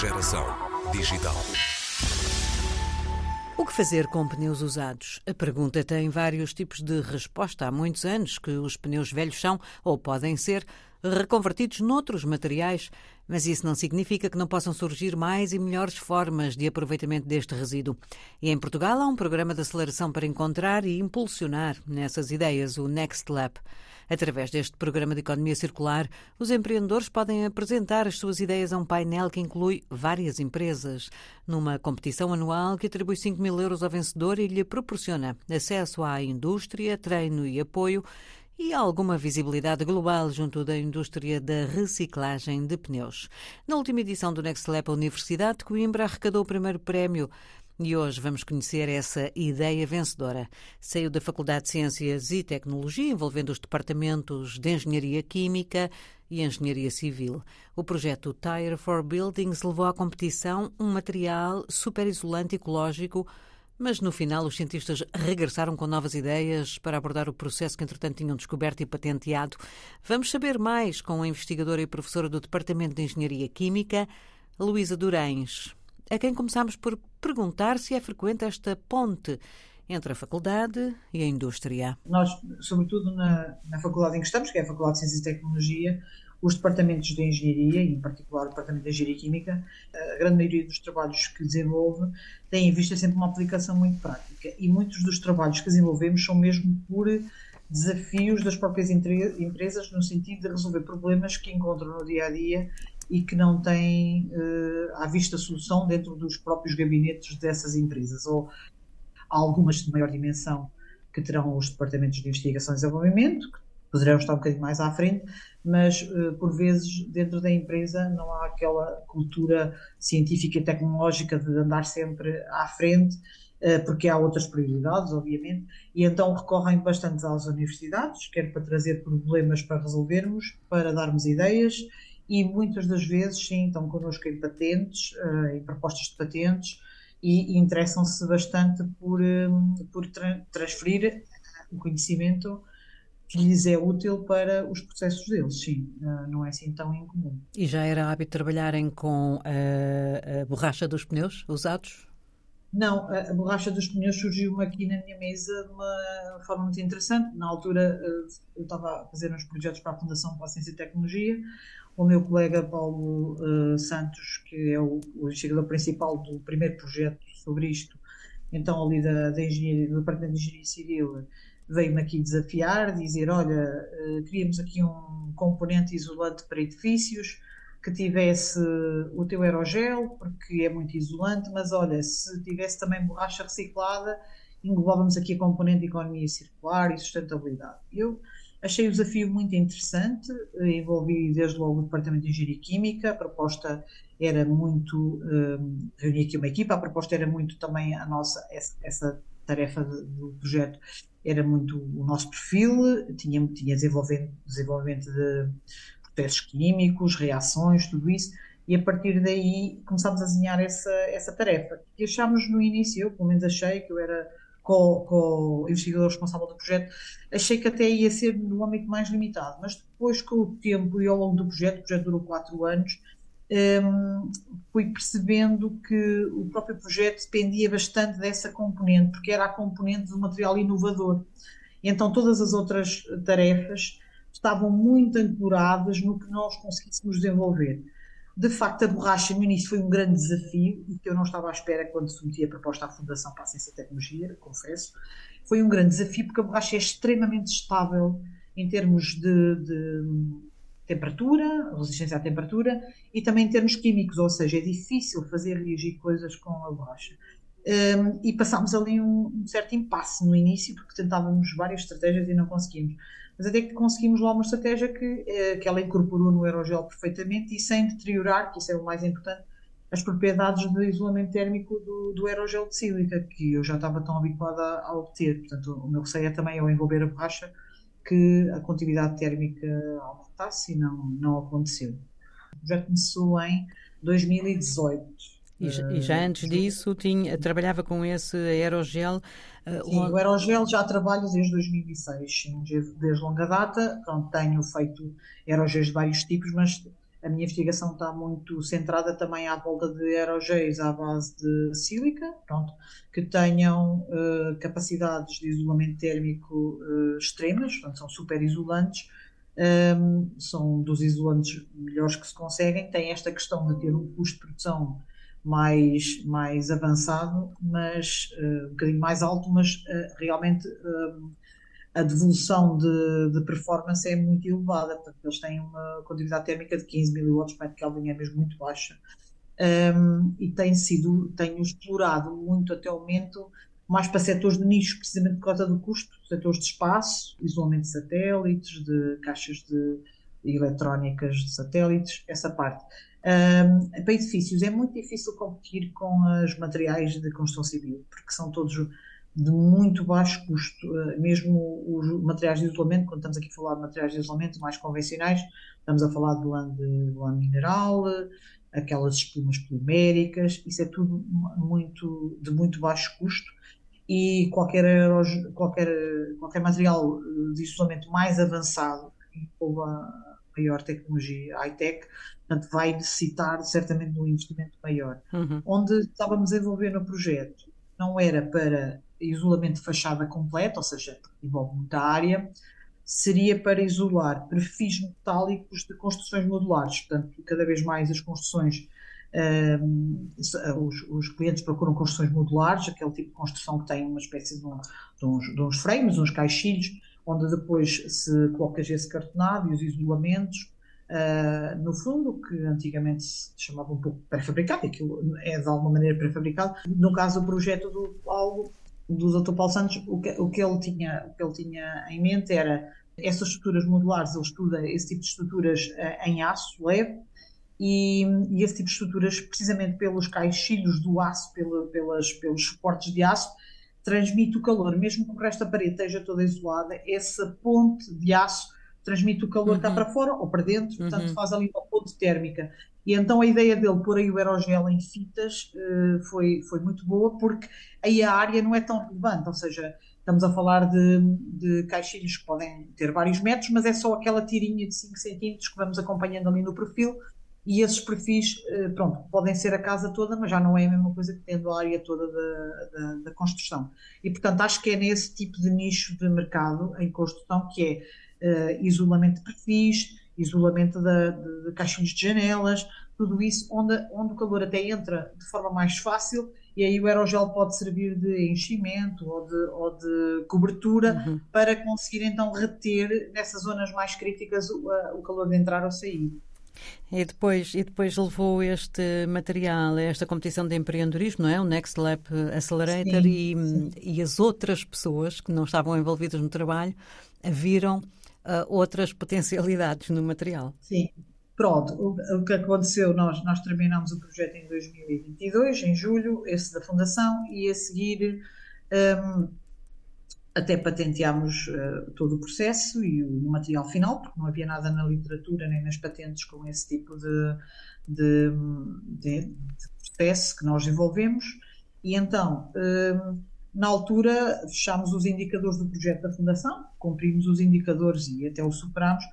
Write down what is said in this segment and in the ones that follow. Geração digital. O que fazer com pneus usados? A pergunta tem vários tipos de resposta. Há muitos anos que os pneus velhos são, ou podem ser, reconvertidos noutros materiais, mas isso não significa que não possam surgir mais e melhores formas de aproveitamento deste resíduo. E em Portugal há um programa de aceleração para encontrar e impulsionar nessas ideias, o Next Lab. Através deste programa de economia circular, os empreendedores podem apresentar as suas ideias a um painel que inclui várias empresas, numa competição anual que atribui 5.000 euros ao vencedor e lhe proporciona acesso à indústria, treino e apoio, e alguma visibilidade global junto da indústria da reciclagem de pneus. Na última edição do Next Lab, a Universidade de Coimbra arrecadou o primeiro prémio e hoje vamos conhecer essa ideia vencedora. Saiu da Faculdade de Ciências e Tecnologia, envolvendo os departamentos de Engenharia Química e Engenharia Civil. O projeto Tire for Buildings levou à competição um material superisolante ecológico, mas no final os cientistas regressaram com novas ideias para abordar o processo que entretanto tinham descoberto e patenteado. Vamos saber mais com a investigadora e professora do Departamento de Engenharia Química, Luísa Durães, a quem começámos por perguntar se é frequente esta ponte entre a faculdade e a indústria. Nós, sobretudo na faculdade em que estamos, que é a Faculdade de Ciências e Tecnologia, os departamentos de engenharia, e em particular o departamento de engenharia química, a grande maioria dos trabalhos que desenvolve tem em vista sempre uma aplicação muito prática, e muitos dos trabalhos que desenvolvemos são mesmo por desafios das próprias empresas, no sentido de resolver problemas que encontram no dia a dia e que não têm à vista solução dentro dos próprios gabinetes dessas empresas, ou algumas de maior dimensão que terão os departamentos de investigação e desenvolvimento, poderão estar um bocadinho mais à frente, mas por vezes dentro da empresa não há aquela cultura científica e tecnológica de andar sempre à frente, porque há outras prioridades, obviamente, e então recorrem bastante às universidades, quer para trazer problemas para resolvermos, para darmos ideias, e muitas das vezes, sim, estão connosco em patentes, em propostas de patentes, e interessam-se bastante por transferir o conhecimento que lhes é útil para os processos deles, sim, não é assim tão incomum. E já era hábito trabalharem com a borracha dos pneus usados? Não, a borracha dos pneus surgiu-me aqui na minha mesa de uma forma muito interessante. Na altura eu estava a fazer uns projetos para a Fundação para a Ciência e Tecnologia. O meu colega Paulo Santos, que é o investigador principal do primeiro projeto sobre isto, então ali do Departamento de Engenharia Civil, veio-me aqui desafiar, dizer, olha, queríamos aqui um componente isolante para edifícios que tivesse o teu aerogel, porque é muito isolante, mas olha, se tivesse também borracha reciclada, englobávamos aqui a componente de economia circular e sustentabilidade. Eu achei o desafio muito interessante, envolvi desde logo o Departamento de Engenharia Química, a proposta era muito, reuni aqui uma equipa, a proposta era muito também a nossa, essa tarefa do projeto era muito o nosso perfil, tinha desenvolvimento de processos químicos, reações, tudo isso, e a partir daí começámos a desenhar essa tarefa. E achámos no início, eu pelo menos achei, que eu era co-investigador responsável do projeto, achei que até ia ser no âmbito mais limitado, mas depois com o tempo e ao longo do projeto, o projeto durou 4 anos, fui percebendo que o próprio projeto dependia bastante dessa componente, porque era a componente de um material inovador. E então todas as outras tarefas estavam muito ancoradas no que nós conseguíssemos desenvolver. De facto, a borracha no início foi um grande desafio, e que eu não estava à espera quando submeti a proposta à Fundação para a Ciência e Tecnologia, confesso. Foi um grande desafio porque a borracha é extremamente estável em termos de temperatura, resistência à temperatura, e também em termos químicos, ou seja, é difícil fazer reagir coisas com a borracha. E passámos ali um certo impasse no início, porque tentávamos várias estratégias e não conseguimos. Mas até que conseguimos lá uma estratégia que ela incorporou no aerogel perfeitamente e sem deteriorar, que isso é o mais importante, as propriedades do isolamento térmico do aerogel de sílica, que eu já estava tão habituada a obter. Portanto, o meu receio é também ao envolver a borracha que a continuidade térmica aumentasse, e não aconteceu. O projeto começou em 2018. E já antes disso trabalhava com esse aerogel? Sim, o aerogel já trabalho desde 2006, desde longa data. Pronto, tenho feito aerogéis de vários tipos, mas A minha investigação está muito centrada também à volta de aerogéis à base de sílica, pronto, que tenham capacidades de isolamento térmico extremas, portanto, são super isolantes, são dos isolantes melhores que se conseguem, têm esta questão de ter um custo de produção mais avançado, mas um bocadinho mais alto, mas realmente a devolução de performance é muito elevada, portanto eles têm uma condutividade térmica de 15 mW por Kelvin, é mesmo muito baixa, e tenho explorado muito até o momento, mais para setores de nicho, precisamente por causa do custo, setores de espaço, isolamento de satélites, de caixas de eletrónicas de satélites, essa parte. Para edifícios é muito difícil competir com os materiais de construção civil, porque são todos de muito baixo custo, mesmo os materiais de isolamento. Quando estamos aqui a falar de materiais de isolamento mais convencionais, estamos a falar de lã mineral, aquelas espumas poliméricas, isso é tudo de muito baixo custo, e qualquer material de isolamento mais avançado, ou a maior tecnologia high-tech, portanto vai necessitar certamente de um investimento maior. Uhum. Onde estávamos a desenvolver no projeto não era para isolamento de fachada completa, ou seja, envolve muita área, seria para isolar perfis metálicos de construções modulares. Portanto, cada vez mais as construções, os clientes procuram construções modulares, aquele tipo de construção que tem uma espécie de uns frames, uns caixilhos, onde depois se coloca gesso cartonado e os isolamentos, no fundo, que antigamente se chamava um pouco pré-fabricado, aquilo é de alguma maneira pré-fabricado. No caso do projeto do Dr. Paulo Santos, o que ele tinha em mente era essas estruturas modulares. Ele estuda esse tipo de estruturas em aço leve, e esse tipo de estruturas, precisamente pelos caixilhos do aço, pelos suportes de aço, transmite o calor. Mesmo que o resto da parede esteja toda isolada, essa ponte de aço transmite o calor cá para fora ou para dentro, portanto faz ali uma ponte térmica. E então a ideia dele pôr aí o aerogel em fitas foi muito boa, porque aí a área não é tão relevante, ou seja, estamos a falar de caixilhos que podem ter vários metros, mas é só aquela tirinha de 5 cm que vamos acompanhando ali no perfil, e esses perfis, pronto, podem ser a casa toda, mas já não é a mesma coisa que tendo a área toda da construção. E, portanto, acho que é nesse tipo de nicho de mercado em construção, que é isolamento de perfis, isolamento de caixinhos de janelas, tudo isso onde o calor até entra de forma mais fácil, e aí o aerogel pode servir de enchimento ou de cobertura para conseguir então reter nessas zonas mais críticas o calor de entrar ou sair. E depois levou este material a esta competição de empreendedorismo, não é? O Next Lab Accelerator, e as outras pessoas que não estavam envolvidas no trabalho viram outras potencialidades no material. Sim, pronto. O que aconteceu, nós terminámos o projeto em 2022, em julho, esse da Fundação, e a seguir até patenteámos todo o processo e o material final, porque não havia nada na literatura nem nas patentes com esse tipo de processo que nós desenvolvemos. E então, na altura, fechámos os indicadores do projeto da Fundação, cumprimos os indicadores e até o superámos,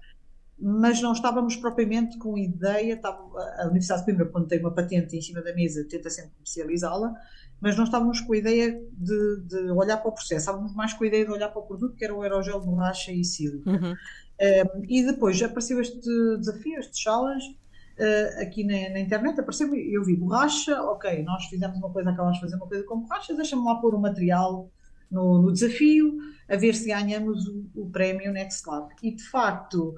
mas não estávamos propriamente com ideia. A Universidade de Coimbra, quando tem uma patente em cima da mesa, tenta sempre comercializá-la, mas não estávamos com a ideia de olhar para o processo, estávamos mais com a ideia de olhar para o produto, que era o aerogel de borracha e sílica. E depois apareceu este desafio, este challenge, aqui na internet, apareceu, eu vi borracha, ok, nós fizemos uma coisa, acabámos de fazer uma coisa com borracha, deixa-me lá pôr o material no desafio, a ver se ganhamos o prémio Next Lab. E de facto,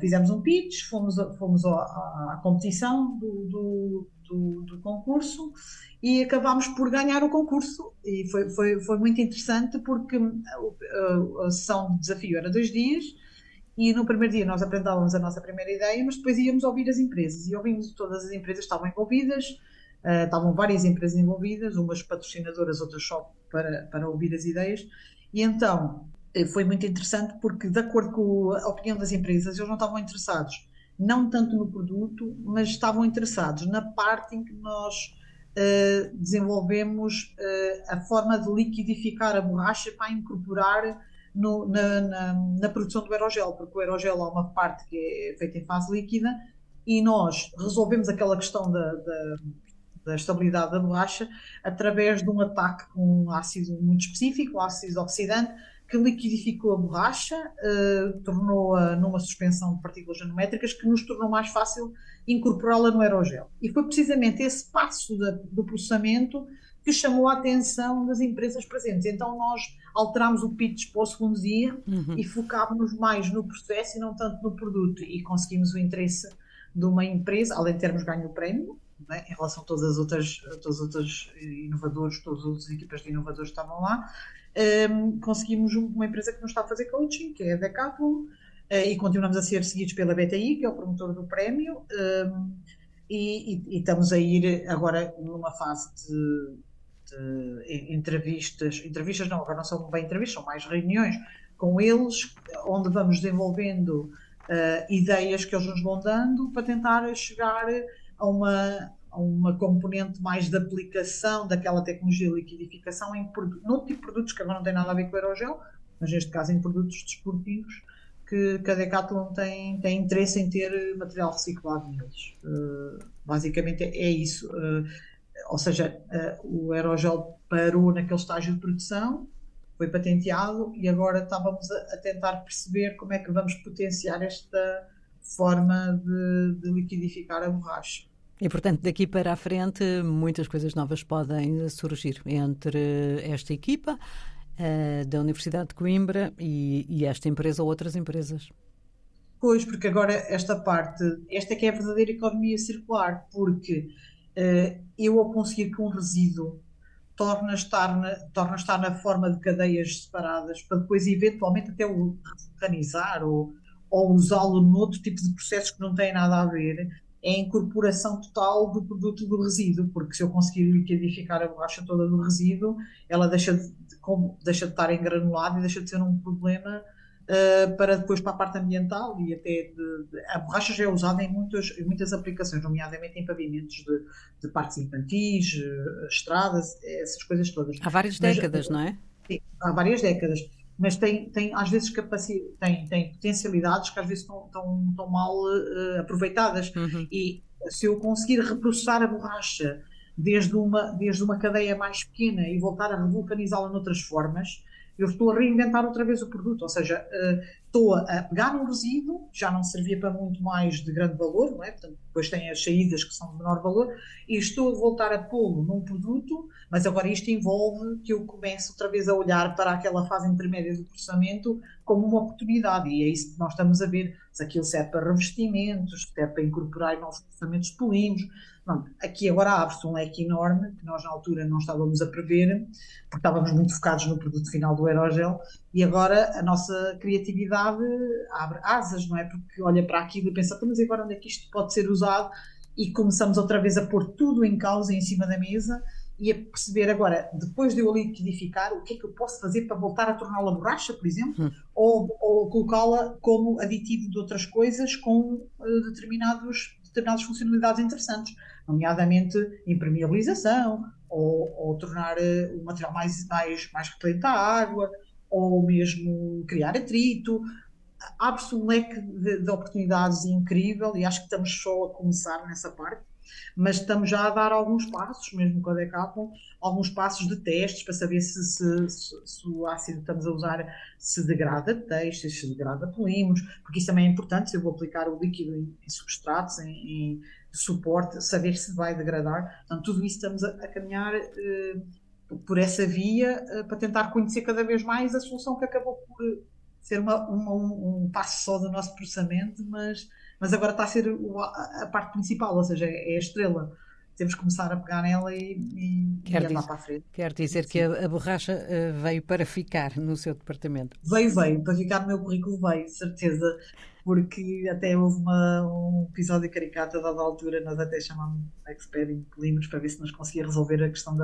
fizemos um pitch, fomos à competição do concurso, e acabámos por ganhar o concurso. E foi muito interessante, porque a sessão de desafio era 2 dias, e no primeiro dia nós apresentávamos a nossa primeira ideia, mas depois íamos ouvir as empresas, e ouvimos todas as empresas que estavam envolvidas, estavam várias empresas envolvidas, umas patrocinadoras, outras só para ouvir as ideias. E então foi muito interessante, porque de acordo com a opinião das empresas, eles não estavam interessados não tanto no produto, mas estavam interessados na parte em que nós desenvolvemos a forma de liquidificar a borracha para incorporar na produção do aerogel, porque o aerogel há uma parte que é feita em fase líquida e nós resolvemos aquela questão da estabilidade da borracha através de um ataque com um ácido muito específico, um ácido oxidante, que liquidificou a borracha, tornou-a numa suspensão de partículas nanométricas que nos tornou mais fácil incorporá-la no aerogel. E foi precisamente esse passo do processamento que chamou a atenção das empresas presentes. Então nós alterámos o pitch para o segundo dia e focámos-nos mais no processo e não tanto no produto. E conseguimos o interesse de uma empresa, além de termos ganho o prémio, né, em relação a todas as outras inovadores, todas as outras equipas de inovadores que estavam lá, conseguimos uma empresa que nos está a fazer coaching, que é a Decathlon, e continuamos a ser seguidos pela BTI, que é o promotor do prémio, e estamos a ir agora numa fase de entrevistas não, agora não são bem entrevistas, são mais reuniões com eles, onde vamos desenvolvendo ideias que eles nos vão dando para tentar chegar a uma componente mais de aplicação daquela tecnologia de liquidificação noutro tipo de produtos que agora não tem nada a ver com o aerogel, mas neste caso em produtos desportivos, que a Decathlon tem interesse em ter material reciclado neles. Basicamente é isso. Ou seja, o aerogel parou naquele estágio de produção, foi patenteado e agora estávamos a tentar perceber como é que vamos potenciar esta forma de liquidificar a borracha. E, portanto, daqui para a frente, muitas coisas novas podem surgir entre esta equipa da Universidade de Coimbra e esta empresa ou outras empresas. Pois, porque agora esta que é a verdadeira economia circular, porque eu, ao conseguir que um resíduo torna estar na forma de cadeias separadas, para depois, eventualmente, até o organizar ou usá-lo noutro tipo de processos que não têm nada a ver, é a incorporação total do produto do resíduo, porque se eu conseguir liquidificar a borracha toda do resíduo, ela deixa de estar engranulada e deixa de ser um problema para depois para a parte ambiental e até... A borracha já é usada em muitas aplicações, nomeadamente em pavimentos de parques infantis, estradas, essas coisas todas. Há várias décadas, não é? Sim, há várias décadas. Mas tem às vezes tem potencialidades que às vezes estão mal aproveitadas. E se eu conseguir reprocessar a borracha desde uma cadeia mais pequena e voltar a revulcanizá-la noutras formas, eu estou a reinventar outra vez o produto. Ou seja, estou a pegar um resíduo, já não servia para muito mais de grande valor, não é? Portanto, depois tem as saídas que são de menor valor, e estou a voltar a pô-lo num produto, mas agora isto envolve que eu comece outra vez a olhar para aquela fase intermédia do processamento como uma oportunidade, e é isso que nós estamos a ver, se aquilo serve para revestimentos, serve para incorporar novos processamentos de polímeros. Não, aqui agora abre-se um leque enorme, que nós na altura não estávamos a prever, porque estávamos muito focados no produto final do aerogel, e agora a nossa criatividade abre asas, não é? Porque olha para aquilo e pensa, mas agora onde é que isto pode ser usado? E começamos outra vez a pôr tudo em causa em cima da mesa e a perceber agora, depois de eu liquidificar, o que é que eu posso fazer para voltar a torná-la borracha, por exemplo, ou colocá-la como aditivo de outras coisas com determinadas funcionalidades interessantes, nomeadamente impermeabilização, ou tornar o material mais repelente à água, ou mesmo criar atrito. Abre-se um leque de oportunidades incrível e acho que estamos só a começar nessa parte, mas estamos já a dar alguns passos, mesmo com a Decathlon, alguns passos de testes para saber se o ácido que estamos a usar se degrada textos, se degrada polímeros, porque isso também é importante. Se eu vou aplicar o líquido em substratos, em suporte, saber se vai degradar. Portanto, tudo isso estamos a caminhar por essa via para tentar conhecer cada vez mais a solução que acabou por ser um passo só do nosso processamento, mas agora está a ser a parte principal, ou seja, é a estrela. Temos que começar a pegar nela e andar para a frente. Quer dizer que a borracha veio para ficar no seu departamento? Veio, para ficar no meu currículo veio, certeza, porque até houve um episódio caricato a dada altura, nós até chamámos expert em polímeros para ver se nos conseguia resolver a questão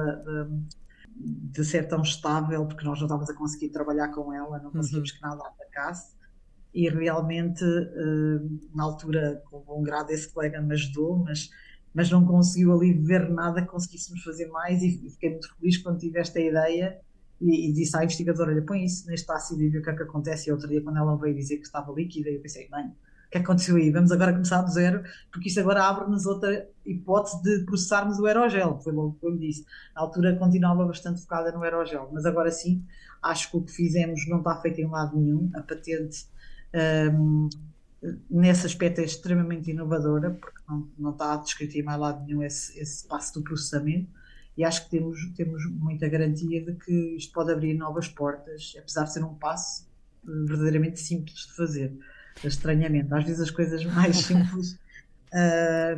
de ser tão estável, porque nós não estávamos a conseguir trabalhar com ela, não conseguimos que nada atacasse. E realmente, na altura, com bom grado, esse colega me ajudou, mas não conseguiu ali ver nada que conseguíssemos fazer mais, e fiquei muito feliz quando tive esta ideia e disse à investigadora, olha, põe isso neste ácido e vê o que é que acontece. E outro dia, quando ela veio dizer que estava líquida, eu pensei, bem, o que aconteceu aí? Vamos agora começar do zero, porque isso agora abre-nos outra hipótese de processarmos o aerogel, foi logo como disse. Na altura continuava bastante focada no aerogel, mas agora sim, acho que o que fizemos não está feito em lado nenhum. A patente nesse aspecto é extremamente inovadora, porque não está descrito em mais lado nenhum esse passo do processamento, e acho que temos muita garantia de que isto pode abrir novas portas, apesar de ser um passo verdadeiramente simples de fazer, estranhamente. Às vezes as coisas mais simples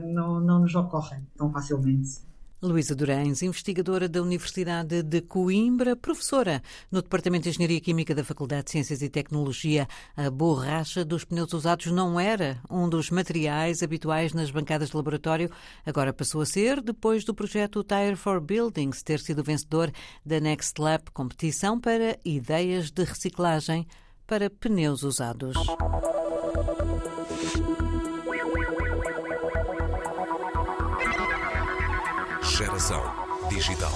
não nos ocorrem tão facilmente. Luísa Durães, investigadora da Universidade de Coimbra, professora no Departamento de Engenharia Química da Faculdade de Ciências e Tecnologia. A borracha dos pneus usados não era um dos materiais habituais nas bancadas de laboratório. Agora passou a ser, depois do projeto Tire for Buildings ter sido vencedor da Next Lab, competição para ideias de reciclagem para pneus usados. Geração digital.